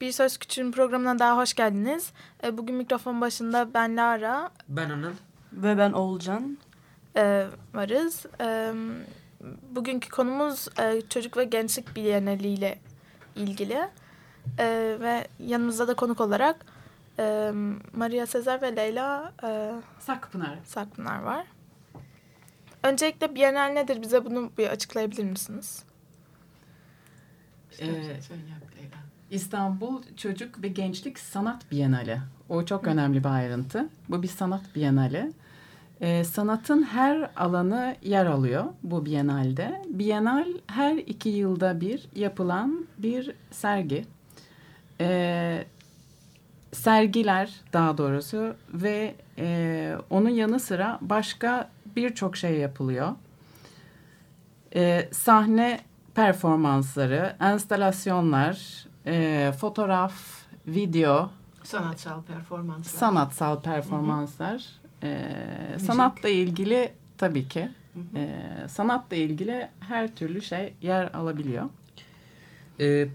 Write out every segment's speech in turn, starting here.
Bir Söz Küçüğün programına daha hoş geldiniz. Bugün mikrofon başında ben Lara, ben Anıl ve ben Oğulcan varız. Bugünkü konumuz Çocuk ve Gençlik Biennale ile ilgili ve yanımızda da konuk olarak Maria Sezer ve Leyla Sakpınar var. Öncelikle Biennale nedir? Bize bunu bir açıklayabilir misiniz? İstanbul Çocuk ve Gençlik Sanat Biennale. O çok önemli bir ayrıntı. Bu bir sanat biennale. Sanatın her alanı yer alıyor bu biennalde. Biennal her 2 yılda bir yapılan bir sergi. Sergiler daha doğrusu ve onun yanı sıra başka birçok şey yapılıyor. Sahne performansları, enstalasyonlar, fotoğraf, video, sanatsal performanslar, sanatla ilgili tabii ki, sanatla ilgili her türlü şey yer alabiliyor.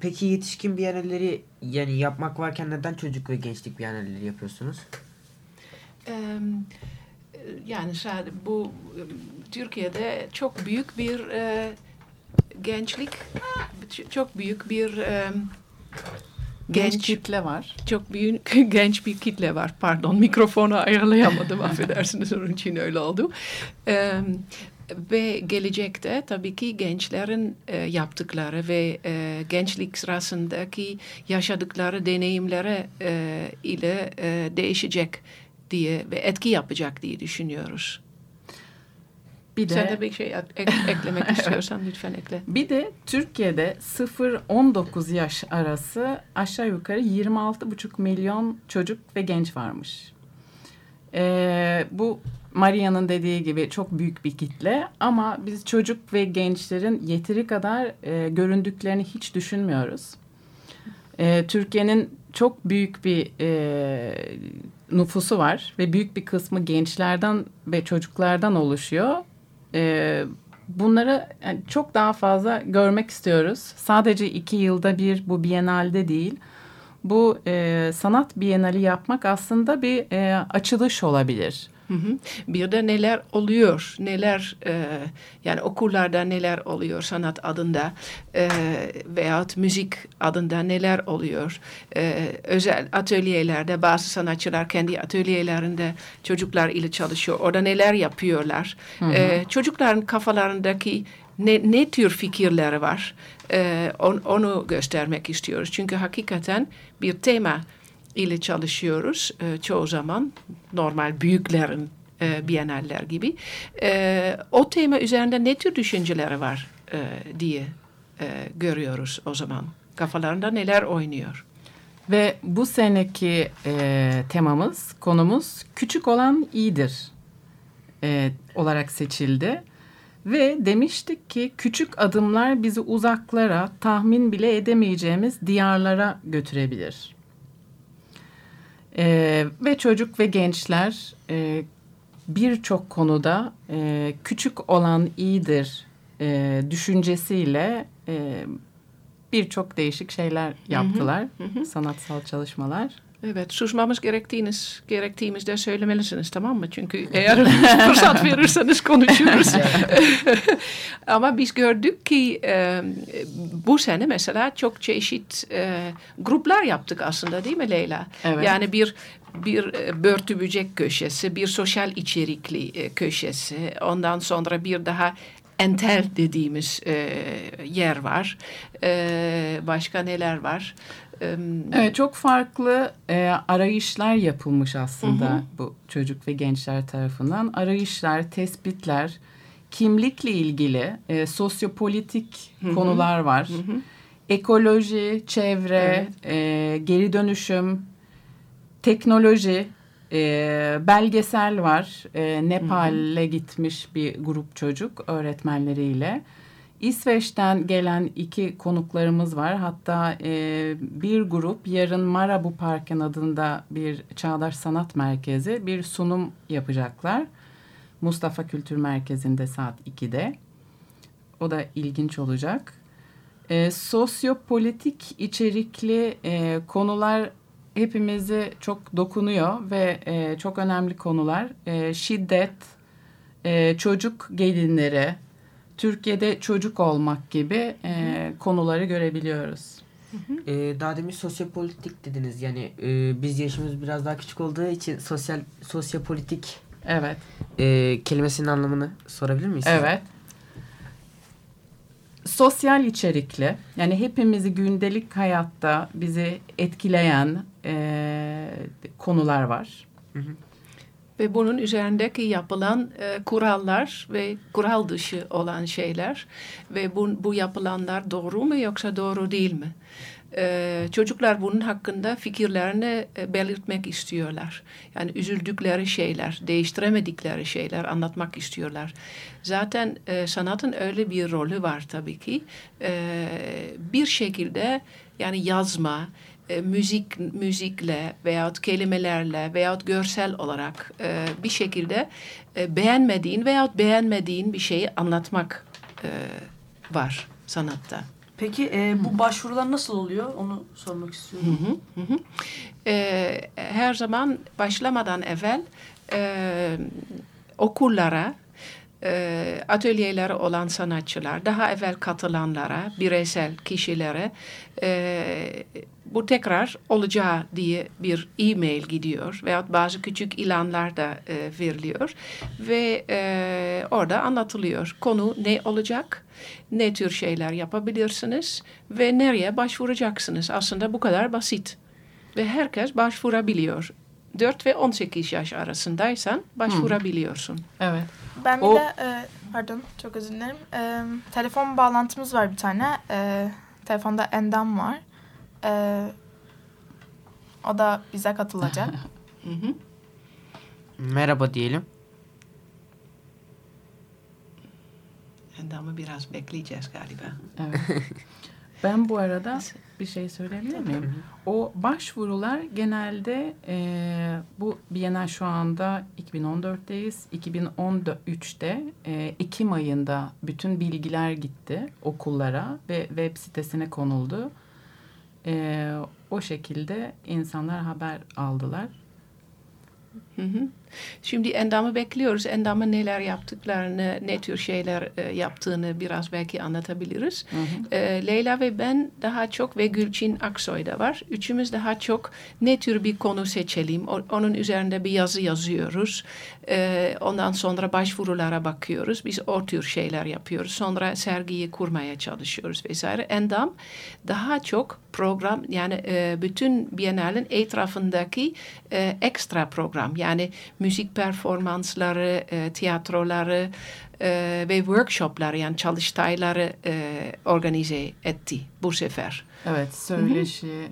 Peki yetişkin biennaleleri yani yapmak varken neden çocuk ve gençlik biennaleleri yapıyorsunuz? Yani bu Türkiye'de çok büyük bir genç bir kitle var. Pardon, mikrofonu ayarlayamadım. Affedersiniz, onun için öyle oldu. Ve gelecekte tabii ki gençlerin yaptıkları ve gençlik sırasındaki yaşadıkları deneyimlere ile değişecek diye ve etki yapacak diye düşünüyoruz. Sen de bir şey eklemek istiyorsan lütfen ekle. Bir de Türkiye'de 0-19 yaş arası aşağı yukarı 26,5 milyon çocuk ve genç varmış. Bu Maria'nın dediği gibi çok büyük bir kitle ama biz çocuk ve gençlerin yeteri kadar göründüklerini hiç düşünmüyoruz. Türkiye'nin çok büyük bir nüfusu var ve büyük bir kısmı gençlerden ve çocuklardan oluşuyor. Bunları çok daha fazla görmek istiyoruz. Sadece 2 yılda bir bu Biennale'de değil. Bu sanat Biennale'i yapmak aslında bir açılış olabilir. Hı hı. Bir de neler oluyor, yani okullarda neler oluyor sanat adında veyahut müzik adında neler oluyor. Özel atölyelerde bazı sanatçılar kendi atölyelerinde çocuklar ile çalışıyor. Orada neler yapıyorlar. Hı hı. Çocukların kafalarındaki ne tür fikirleri var onu göstermek istiyoruz. Çünkü hakikaten bir tema ile çalışıyoruz çoğu zaman normal büyüklerin biennaller gibi. O tema üzerinde ne tür düşünceleri var diye görüyoruz o zaman. Kafalarında neler oynuyor. Ve bu seneki temamız, konumuz küçük olan iyidir olarak seçildi. Ve demiştik ki küçük adımlar bizi uzaklara, tahmin bile edemeyeceğimiz diyarlara götürebilir. Ve çocuk ve gençler birçok konuda küçük olan iyidir düşüncesiyle birçok değişik şeyler yaptılar. Hı hı. Sanatsal çalışmalar. Evet, susmamız gerektiğimiz de söylemelisiniz, tamam mı? Çünkü eğer fırsat verirseniz konuşuruz. Ama biz gördük ki bu sene mesela çok çeşit gruplar yaptık aslında, değil mi Leyla? Evet. Yani bir börtü böcek köşesi, bir sosyal içerikli köşesi, ondan sonra bir daha entel dediğimiz yer var. Başka neler var? Evet, çok farklı arayışlar yapılmış aslında bu çocuk ve gençler tarafından. Arayışlar, tespitler, kimlikle ilgili sosyopolitik konular var. ekoloji, çevre, evet, geri dönüşüm, teknoloji, belgesel var. Nepal'e gitmiş bir grup çocuk öğretmenleriyle. İsveç'ten gelen iki konuklarımız var. Hatta bir grup yarın Marabu Park'ın adında bir çağdaş sanat merkezi bir sunum yapacaklar. Mustafa Kültür Merkezi'nde saat 2'de. O da ilginç olacak. Sosyopolitik içerikli konular hepimizi çok dokunuyor ve çok önemli konular. Şiddet, çocuk gelinleri, Türkiye'de çocuk olmak gibi konuları görebiliyoruz. Daha demin sosyopolitik dediniz. Yani biz yaşımız biraz daha küçük olduğu için sosyopolitik evet, kelimesinin anlamını sorabilir miyiz? Evet. Sosyal içerikli, yani hepimizi gündelik hayatta bizi etkileyen konular var. Hı hı. Ve bunun üzerindeki yapılan kurallar ve kural dışı olan şeyler ve bu yapılanlar doğru mu yoksa doğru değil mi? Çocuklar bunun hakkında fikirlerini belirtmek istiyorlar. Yani üzüldükleri şeyler, değiştiremedikleri şeyler anlatmak istiyorlar. Zaten sanatın öyle bir rolü var tabii ki. Bir şekilde yani yazma, müzikle veyahut kelimelerle veyahut görsel olarak bir şekilde beğenmediğin veyahut beğenmediğin bir şeyi anlatmak var sanatta. Peki bu başvurular nasıl oluyor? Onu sormak istiyorum. Hı hı, hı hı. Her zaman başlamadan evvel okullara, atölyeleri olan sanatçılar, daha evvel katılanlara, bireysel kişilere bu tekrar olacağı diye bir e-mail gidiyor veyahut bazı küçük ilanlar da veriliyor ve orada anlatılıyor konu ne olacak, ne tür şeyler yapabilirsiniz ve nereye başvuracaksınız. Aslında bu kadar basit ve herkes başvurabiliyor. 4 ve 18 yaş arasındaysan başvurabiliyorsun. Evet. Ben bir de pardon çok özür dilerim. Telefon bağlantımız var bir tane. Telefonda Endam var. O da bize katılacak. Hı hı. Merhaba diyelim. Endam'ı biraz bekleyeceğiz galiba. Evet. Ben bu arada bir şey söyleyebilir miyim? O başvurular genelde bu Biennale şu anda 2014'teyiz. 2013'te Ekim ayında bütün bilgiler gitti okullara ve web sitesine konuldu. O şekilde insanlar haber aldılar. Hı hı. Şimdi Endam'ı bekliyoruz. Endam'ın neler yaptıklarını, ne tür şeyler yaptığını biraz belki anlatabiliriz. Hı hı. Leyla ve ben daha çok ve Gülçin Aksoy da var. Üçümüz daha çok ne tür bir konu seçelim. Onun üzerinde bir yazı yazıyoruz. Ondan sonra başvurulara bakıyoruz. Biz o tür şeyler yapıyoruz. Sonra sergiyi kurmaya çalışıyoruz vesaire. Endam daha çok program, yani bütün Biennale'nin etrafındaki ekstra program. Yani müzik performansları, tiyatroları ve workshopları, yani çalıştayları organize etti bu sefer. Evet, söyleşi,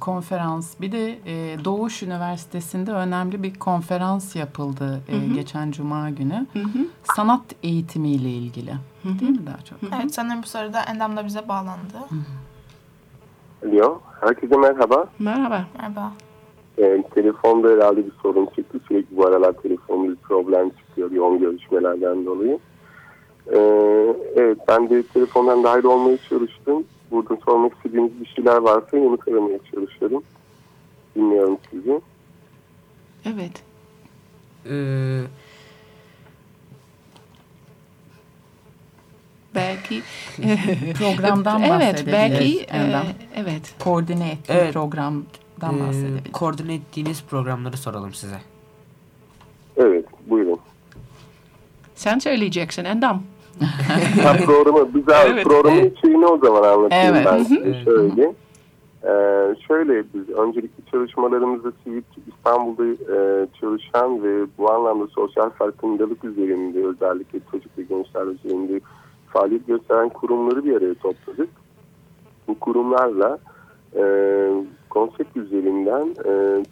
konferans. Bir de Doğuş Üniversitesi'nde önemli bir konferans yapıldı geçen Cuma günü. Hı-hı. Sanat eğitimiyle ilgili. Hı-hı. Değil mi daha çok? Hı-hı. Evet, sanırım bu sırada Endam da bize bağlandı. Alo, herkese merhaba. Merhaba. Merhaba. Telefonda herhalde bir sorun çıktı. Sürekli bu aralar telefonda bir problem çıkıyor yoğun görüşmelerden dolayı. Evet, ben de telefondan dahil olmaya çalıştım. Burada sormak istediğiniz bir şeyler varsa yanıt aramaya çalışıyorum. Dinliyorum sizi. Evet. Belki programdan bahsedebiliriz. Evet, belki evet. Koordine ettiği program. Koordine ettiğiniz programları soralım size. Evet, buyurun. Sen söyleyeceksin Endam. Programı, güzel. Evet, programın şeyini o zaman anlatayım ben size. Evet. Şöyle biz öncelikli çalışmalarımızda Sivik İstanbul'da çalışan ve bu anlamda sosyal farkındalık üzerinde özellikle çocuk ve gençler üzerinde faaliyet gösteren kurumları bir araya topladık. bu kurumlarla konsept üzerinden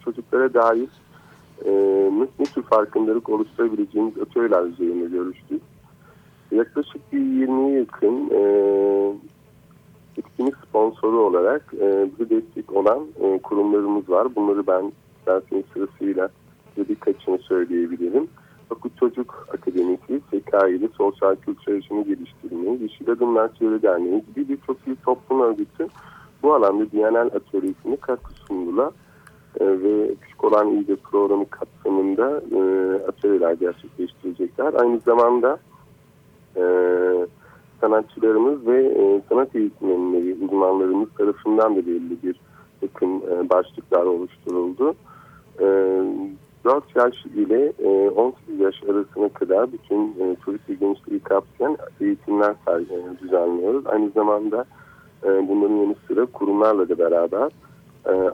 çocuklara dair ne tür farkındalık oluşturabileceğimiz atölyeler üzerine görüştük. Yaklaşık bir 20'ye yakın etkinlik sponsoru olarak bize destek olan kurumlarımız var. Bunları ben dersinin sırasıyla birkaçını söyleyebilirim. Okul Çocuk Akademisi, SKİ'li sosyal kültür yaşamı geliştirme, Yeşil Adımlar Çevre Derneği gibi birçok sivil toplum örgütü bu alanda Bienal atölyesine katkı sundular ve küçük olan İYİDE programı kapsamında atölyeler gerçekleştirecekler. Aynı zamanda sanatçılarımız ve sanat eğitimleri uzmanlarımız tarafından da belli bir takım başlıklar oluşturuldu. 4 yaş ile 18 yaş arasına kadar bütün çocuk ve gençliği kapsayan eğitimler düzenliyoruz. Aynı zamanda bunların yanı sıra kurumlarla da beraber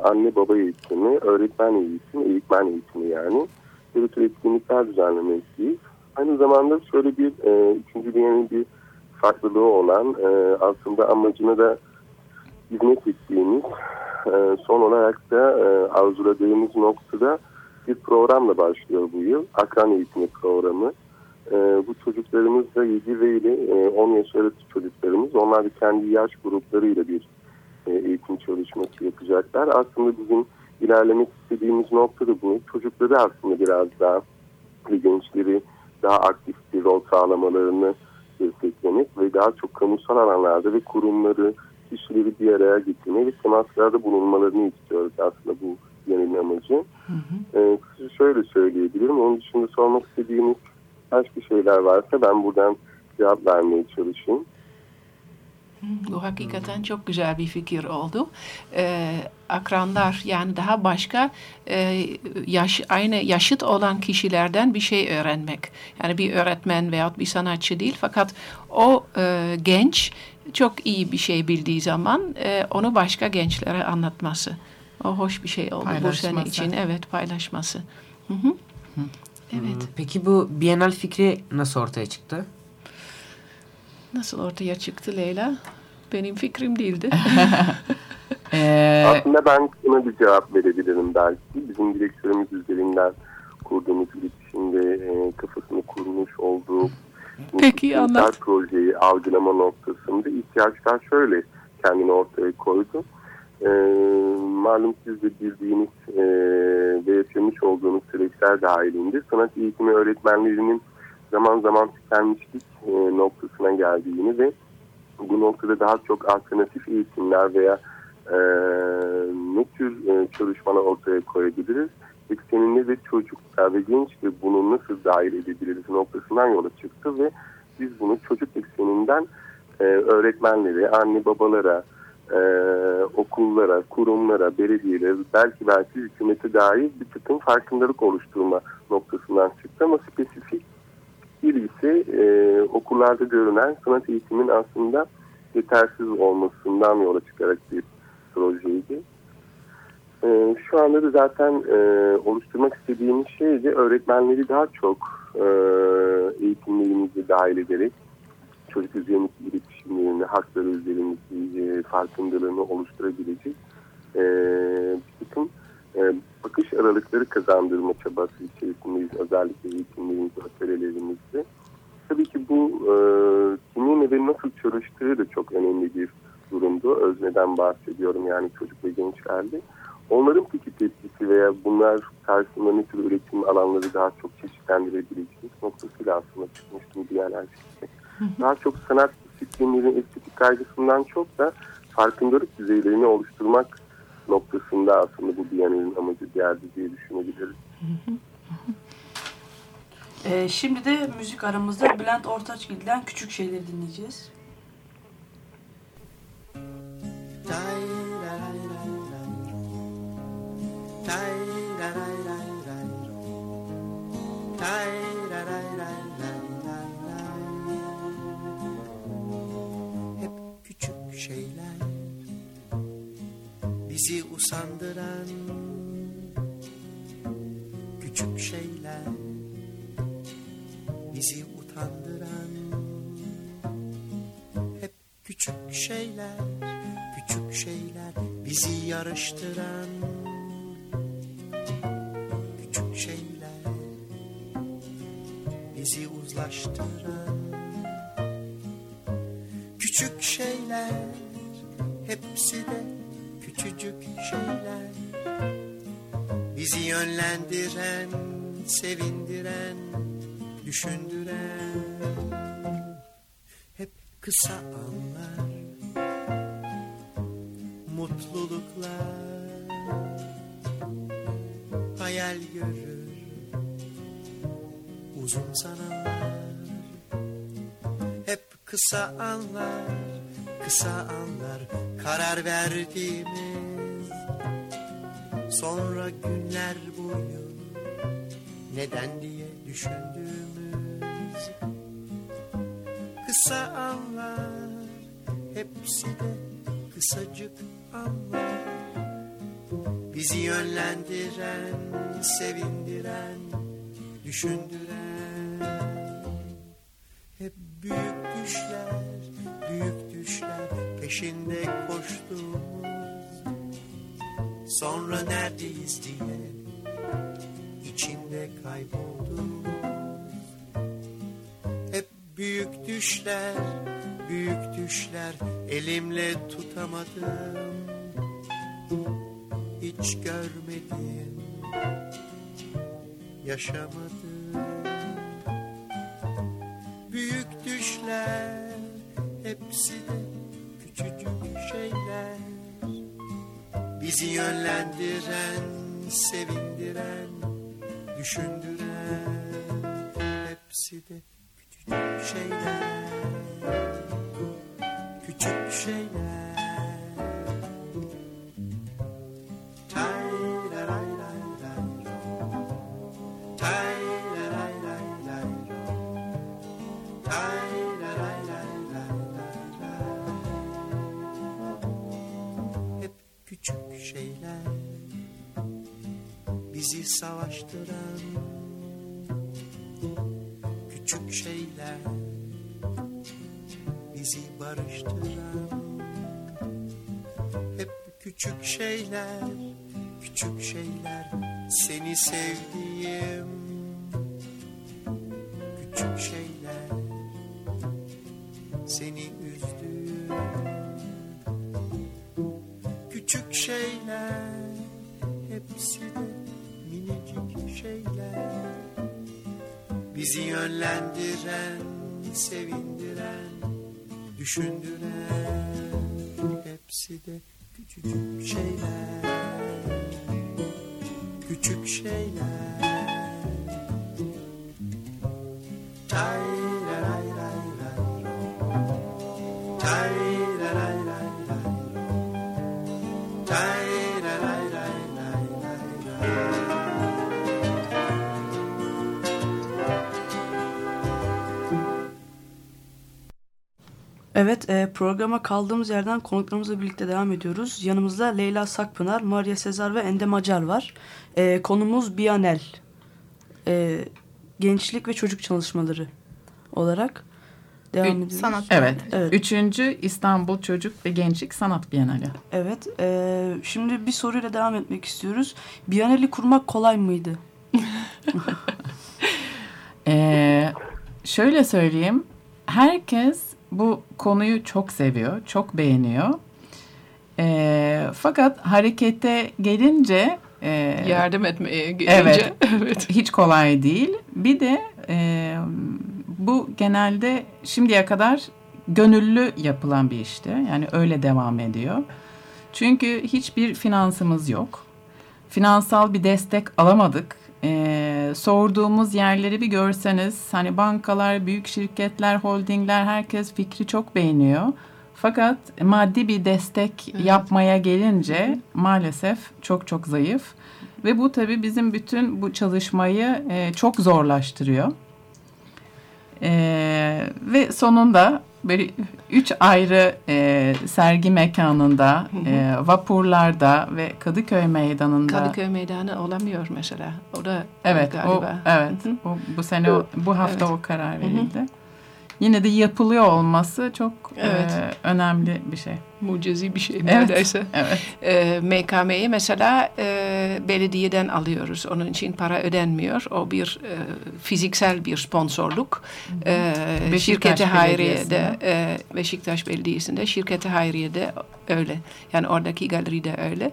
anne baba eğitimi, öğretmen eğitimi yani bir tür etkinlikler düzenlemekteyiz. Aynı zamanda şöyle bir üçüncü dünyanın bir farklılığı olan aslında amacına da hizmet ettiğimiz son olarak da arzuladığımız noktada bir programla başlıyor bu yıl. Akran eğitimi programı. Bu çocuklarımızla 7 ile 10 yaş arası çocuklarımız. Onlar da kendi yaş gruplarıyla bir eğitim çalışması yapacaklar. Aslında bizim ilerlemek istediğimiz nokta da bu. Çocukları aslında biraz daha gençleri daha aktif bir rol sağlamalarını desteklemek ve daha çok kamusal alanlarda ve kurumları, kişileri bir araya getirmek ve temaslarda bulunmalarını istiyoruz aslında bu yayın amacı. Şöyle söyleyebilirim. Onun dışında sormak istediğiniz başka şeyler varsa ben buradan cevap vermeye çalışayım. Bu hakikaten çok güzel bir fikir oldu. Akranlar yani daha başka aynı yaşıt olan kişilerden bir şey öğrenmek. Yani bir öğretmen veyahut bir sanatçı değil fakat o genç çok iyi bir şey bildiği zaman onu başka gençlere anlatması. O hoş bir şey oldu bu sene için. Evet, paylaşması. Hı-hı. Hı. Evet. Peki bu Bienal fikri nasıl ortaya çıktı? Nasıl ortaya çıktı Leyla? Benim fikrim değildi. Aslında ben buna bir cevap verebilirim belki. Bizim direktörümüz üzerinden kurduğumuz iletişimde kafasını kurmuş olduğu peki, anlat. Projeyi algılama noktasında ihtiyaçlar şöyle kendini ortaya koydu. Malum siz de bildiğiniz ve yaşamış olduğunuz süreçler dahilinde sanat eğitimi öğretmenlerinin zaman zaman tükenmişlik noktasına geldiğini ve bu noktada daha çok alternatif eğitimler veya ne tür çalışmalar ortaya koyabiliriz. Ekseninde de çocuklar ve genç ve bunu nasıl dahil edebiliriz noktasından yola çıktı ve biz bunu çocuk ekseninden öğretmenlere, anne babalara, okullara, kurumlara, belediyelere, belki hükümete dair bir takım farkındalık oluşturma noktasından çıktı ama spesifik birisi okullarda görünen sanat eğitiminin aslında yetersiz olmasından yola çıkarak bir projeydi. Şu anda da zaten oluşturmak istediğimiz şey de öğretmenleri daha çok eğitimlerimizi dahil ederek çocuk üzerindeki iletişimlerini, hakları üzerindeki farkındalığını oluşturabilecek bir takım bakış aralıkları kazandırma çabası içerisindeyiz. Özellikle eğitimlerimizde, atölyelerimizde. Tabii ki bu kimin ve nasıl çalıştığı da çok önemli bir durumdu. Özneden bahsediyorum yani çocuk ve gençlerle. Onların peki tepkisi veya bunlar karşısında ne tür üretim alanları daha çok çeşitlendirebileceğimiz noktasıyla aslında çıkmıştım diğerler şekilde. Daha çok sanat disiplinlerinin estetik kaygısından çok da farkındalık düzeylerini oluşturmak noktasında aslında bu Bienal'in amacı diğerdi diye düşünebiliriz. Şimdi de müzik aramızda Bülent Ortaçgil'den Küçük Şeyleri dinleyeceğiz. Hep küçük şeyler bizi usandıran küçük şeyler bizi utandıran hep küçük şeyler küçük şeyler bizi yarıştıran, küçük şeyler bizi uzlaştıran, küçük şeyler hepsi de küçücük şeyler bizi yönlendiren, sevindiren, düşündüren hep kısa anlar, mutluluklar, hayal görür uzun zamanlar. Hep kısa anlar, kısa anlar, karar verdiğimiz, sonra günler boyu neden diye düşündüğümüz kısa anlar, hepsi de kısacık anlar bizi yönlendiren, sevindiren, düşündüren hep büyük düşler, büyük düşler peşinde koştuğumuz, sonra neredeyiz diye içinde kaybolduğumuz hep büyük düşler, büyük düşler elimle tutamadım, hiç görmedim, yaşamadım. Büyük düşler hepsi de küçücük şeyler bizi yönlendiren, sevindiren, düşündüren hepsi de küçücük şeyler, küçük şeyler. Bizi savaştıran küçük şeyler, bizi barıştıran hep küçük şeyler, küçük şeyler. Seni sevdiğim küçük şeyler, seni üzdüğüm küçük şeyler, hepsi de minicik şeyler bizi yönlendiren, sevindiren, düşündüren hepsi de küçücük şeyler, küçük şeyler. Evet, programa kaldığımız yerden konuklarımızla birlikte devam ediyoruz. Yanımızda Leyla Sakpınar, Maria Sezer ve Endam Acar var. Konumuz Biyanel, gençlik ve çocuk çalışmaları olarak devam ediyoruz. Sanat. Evet. 3. İstanbul Çocuk ve Gençlik Sanat Biennale. Evet, şimdi bir soruyla devam etmek istiyoruz. Biyanel'i kurmak kolay mıydı? Şöyle söyleyeyim, herkes bu konuyu çok seviyor, çok beğeniyor. Fakat harekete gelince... yardım etmeye gelince... Evet, evet, hiç kolay değil. Bir de bu genelde şimdiye kadar gönüllü yapılan bir işti. Yani öyle devam ediyor. Çünkü hiçbir finansımız yok. Finansal bir destek alamadık. Sorduğumuz yerleri bir görseniz, hani bankalar, büyük şirketler, holdingler, herkes fikri çok beğeniyor. Fakat maddi bir destek yapmaya gelince maalesef çok çok zayıf. Ve bu tabii bizim bütün bu çalışmayı çok zorlaştırıyor. Ve sonunda böyle 3 ayrı sergi mekanında, vapurlarda ve Kadıköy Meydanı'nda. Kadıköy Meydanı olamıyor mesela. O da evet, galiba. Bu sene, bu hafta o karar verildi. Yine de yapılıyor olması çok önemli bir şey. mucizi bir şey neredeyse. Evet. MKM'yi mesela belediyeden alıyoruz. Onun için para ödenmiyor. O bir fiziksel bir sponsorluk. Şirketi Hayriye'de, Beşiktaş Belediyesi'nde, şirketi Hayriye'de öyle. Yani oradaki galeride öyle.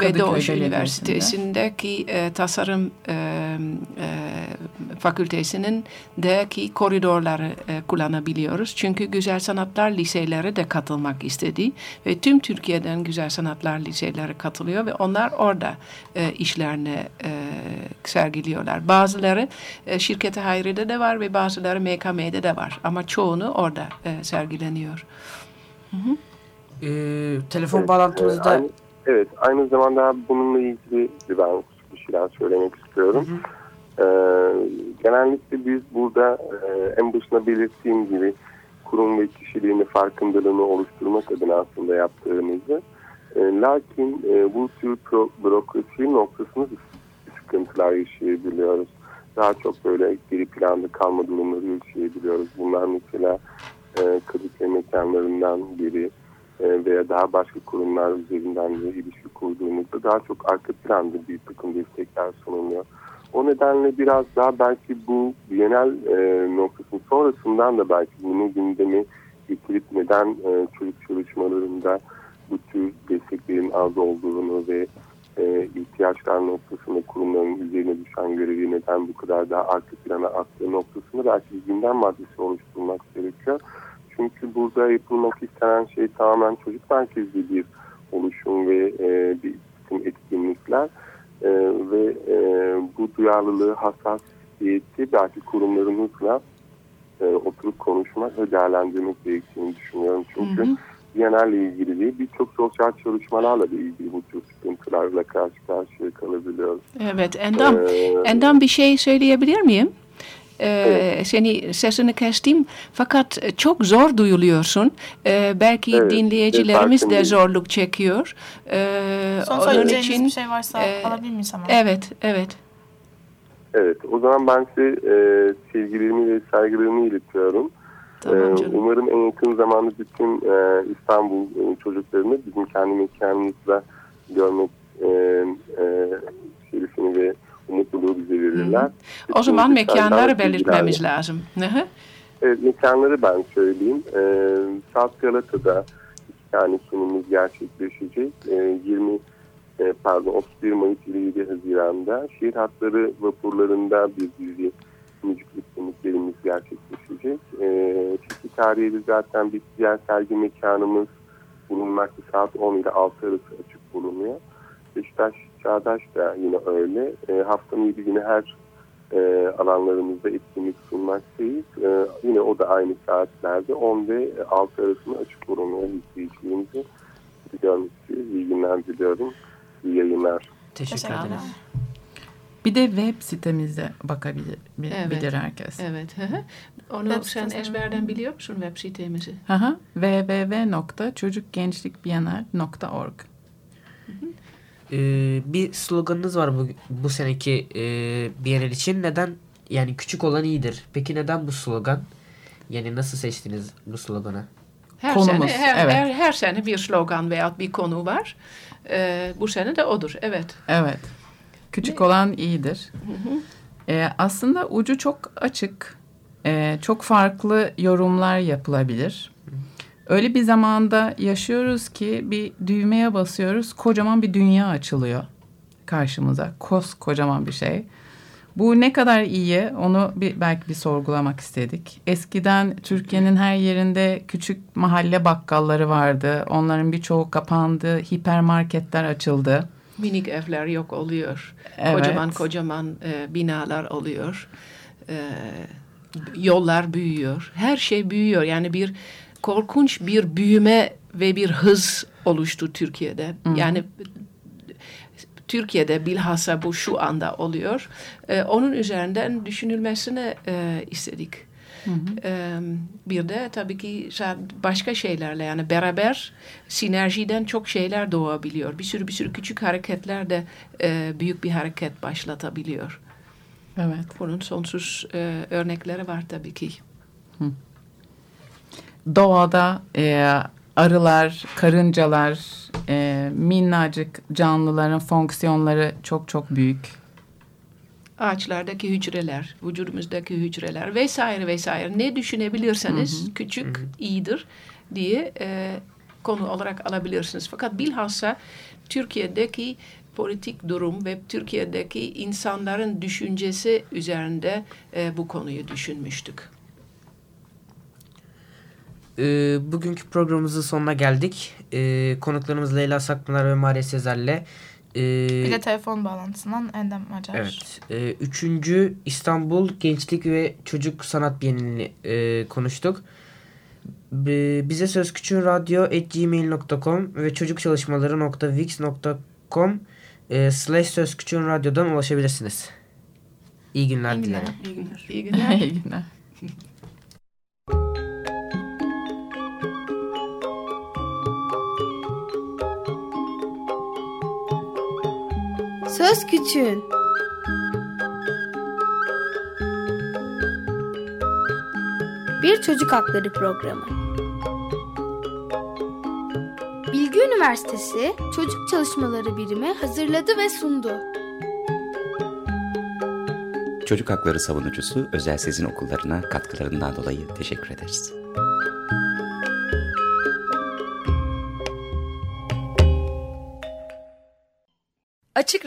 Ve Doğu Üniversitesi'ndeki tasarım fakültesinin deki koridorları kullanabiliyoruz. Çünkü Güzel Sanatlar Liseleri de katılmak istedi ve tüm Türkiye'den Güzel Sanatlar Liseleri katılıyor ve onlar orada işlerini sergiliyorlar. Bazıları şirketi Hayri'de de var ve bazıları MKM'de de var ama çoğunu orada sergileniyor. Hı hı. Telefon bağlantımızda... Evet, aynı zamanda bununla ilgili ben bir şeyler söylemek istiyorum. Hı hı. Genellikle biz burada en başına belirttiğim gibi kurum ve kişiliğini, farkındalığını oluşturmak adına aslında yaptığımızı. Lakin bu tür bürokrasi noktasında sıkıntılar yaşayabiliyoruz. Daha çok böyle geri planda kalma durumları yaşayabiliyoruz. Bunlar mesela Kadıköy mekanlarından biri. Veya daha başka kurumlar üzerinden de ilişki kurduğumuzda daha çok arka planda bir takım destekler sunuluyor. O nedenle biraz daha belki bu genel noktasının sonrasından da belki bunu gündemi getirip neden çocuk çalışmalarında bu tür desteklerin az olduğunu ve ihtiyaçlar noktasında kurumların üzerine düşen görevi neden bu kadar daha arka plana attığı noktasında belki bir gündem maddesi oluşturmak gerekiyor. Çünkü burada yapılmak istenen şey tamamen çocuk merkezli bir oluşum ve bir etkinlikler ve bu duyarlılığı, hassasiyeti belki kurumlarımızla oturup konuşmak ve değerlendirmek gerektiğini düşünüyorum. Çünkü genelle ilgili değil, birçok sosyal çalışmalarla da ilgili bu tür sıkıntılarla karşı karşıya kalabiliyoruz. Evet, Endam bir şey söyleyebilir miyim? Evet. Seni sesini kestim fakat çok zor duyuluyorsun. Belki evet, dinleyicilerimiz de zorluk çekiyor. Son söyleyeceğiniz için, bir şey varsa alabilir miyiz ama? Evet. Evet, o zaman ben size sevgilerimi ve saygılarımı iletiyorum. Tamam canım. Umarım en yakın zamanda bütün İstanbul çocuklarını bizim kendi mekanımızda görmek şerefini ve mutluluğu bize verirler. O zaman mekanları belirtmemiz lazım. Hı-hı. Evet, mekanları ben söyleyeyim. Saat Galata'da 2 tane sunumumuz gerçekleşecek. 31 Mayıs ile 7 Haziran'da Şehir Hatları vapurlarında bir dizi müzik etkinliklerimiz gerçekleşecek. Çünkü tarihinde zaten bir diğer sergi mekanımız bulunmakta, saat 10 ile 6 arası açık bulunuyor. Beşiktaş Çağdaş da yine öyle. Haftanın 7 günü her alanlarımızda etkinlik sunmaktayız. Yine o da aynı saatlerde 10 ve 6 arasında açık bulunmaya izleyicilerimizi görmek istiyoruz. İyi günler diliyorum. İyi yayınlar. Teşekkür ederiz. Bir de web sitemize bakabilir herkes. Evet. Hı-hı. Onu sen ezberden biliyor musun web sitemizi? www.çocukgençlikbienal.org. Bir sloganınız var bu seneki Bienal için. Neden? Yani küçük olan iyidir. Peki neden bu slogan? Yani nasıl seçtiniz bu sloganı? Her sene bir slogan veya bir konu var. Bu sene de odur. Evet. Küçük olan iyidir. Hı hı. Aslında ucu çok açık. Çok farklı yorumlar yapılabilir. Öyle bir zamanda yaşıyoruz ki bir düğmeye basıyoruz, kocaman bir dünya açılıyor karşımıza. Koskocaman bir şey. Bu ne kadar iyi, onu belki bir sorgulamak istedik. Eskiden Türkiye'nin her yerinde küçük mahalle bakkalları vardı. Onların birçoğu kapandı, hipermarketler açıldı. Minik evler yok oluyor. Evet. Kocaman binalar oluyor. Yollar büyüyor. Her şey büyüyor. Yani bir korkunç bir büyüme ve bir hız oluştu Türkiye'de. Hı-hı. Yani Türkiye'de bilhassa bu şu anda oluyor. Onun üzerinden düşünülmesini istedik. Bir de tabii ki başka şeylerle, yani beraber sinerjiden çok şeyler doğabiliyor. Bir sürü küçük hareketler de büyük bir hareket başlatabiliyor. Evet. Bunun sonsuz örnekleri var tabii ki. Doğada arılar, karıncalar, minnacık canlıların fonksiyonları çok çok büyük. Ağaçlardaki hücreler, vücudumuzdaki hücreler vesaire vesaire. Ne düşünebilirseniz küçük iyidir diye konu olarak alabilirsiniz. Fakat bilhassa Türkiye'deki politik durum ve Türkiye'deki insanların düşüncesi üzerinde bu konuyu düşünmüştük. Bugünkü programımızın sonuna geldik. Konuklarımız Leyla Sakpınar ve Maria Sezer'le. Bir de telefon bağlantısından Endam Acar. Evet. 3. İstanbul Gençlik ve Çocuk Sanat Biennale'ni konuştuk. Bize Söz Küçük radyo@gmail.com ve çocukçalışmaları.wix.com /sözküçükradyodan ulaşabilirsiniz. İyi günler dilerim. İyi günler. İyi günler. İyi günler. Söz Küçüğün. Bir Çocuk Hakları Programı. Bilgi Üniversitesi Çocuk Çalışmaları Birimi hazırladı ve sundu. Çocuk Hakları Savunucusu Özel Sezin Okullarına katkılarından dolayı teşekkür ederiz. Açık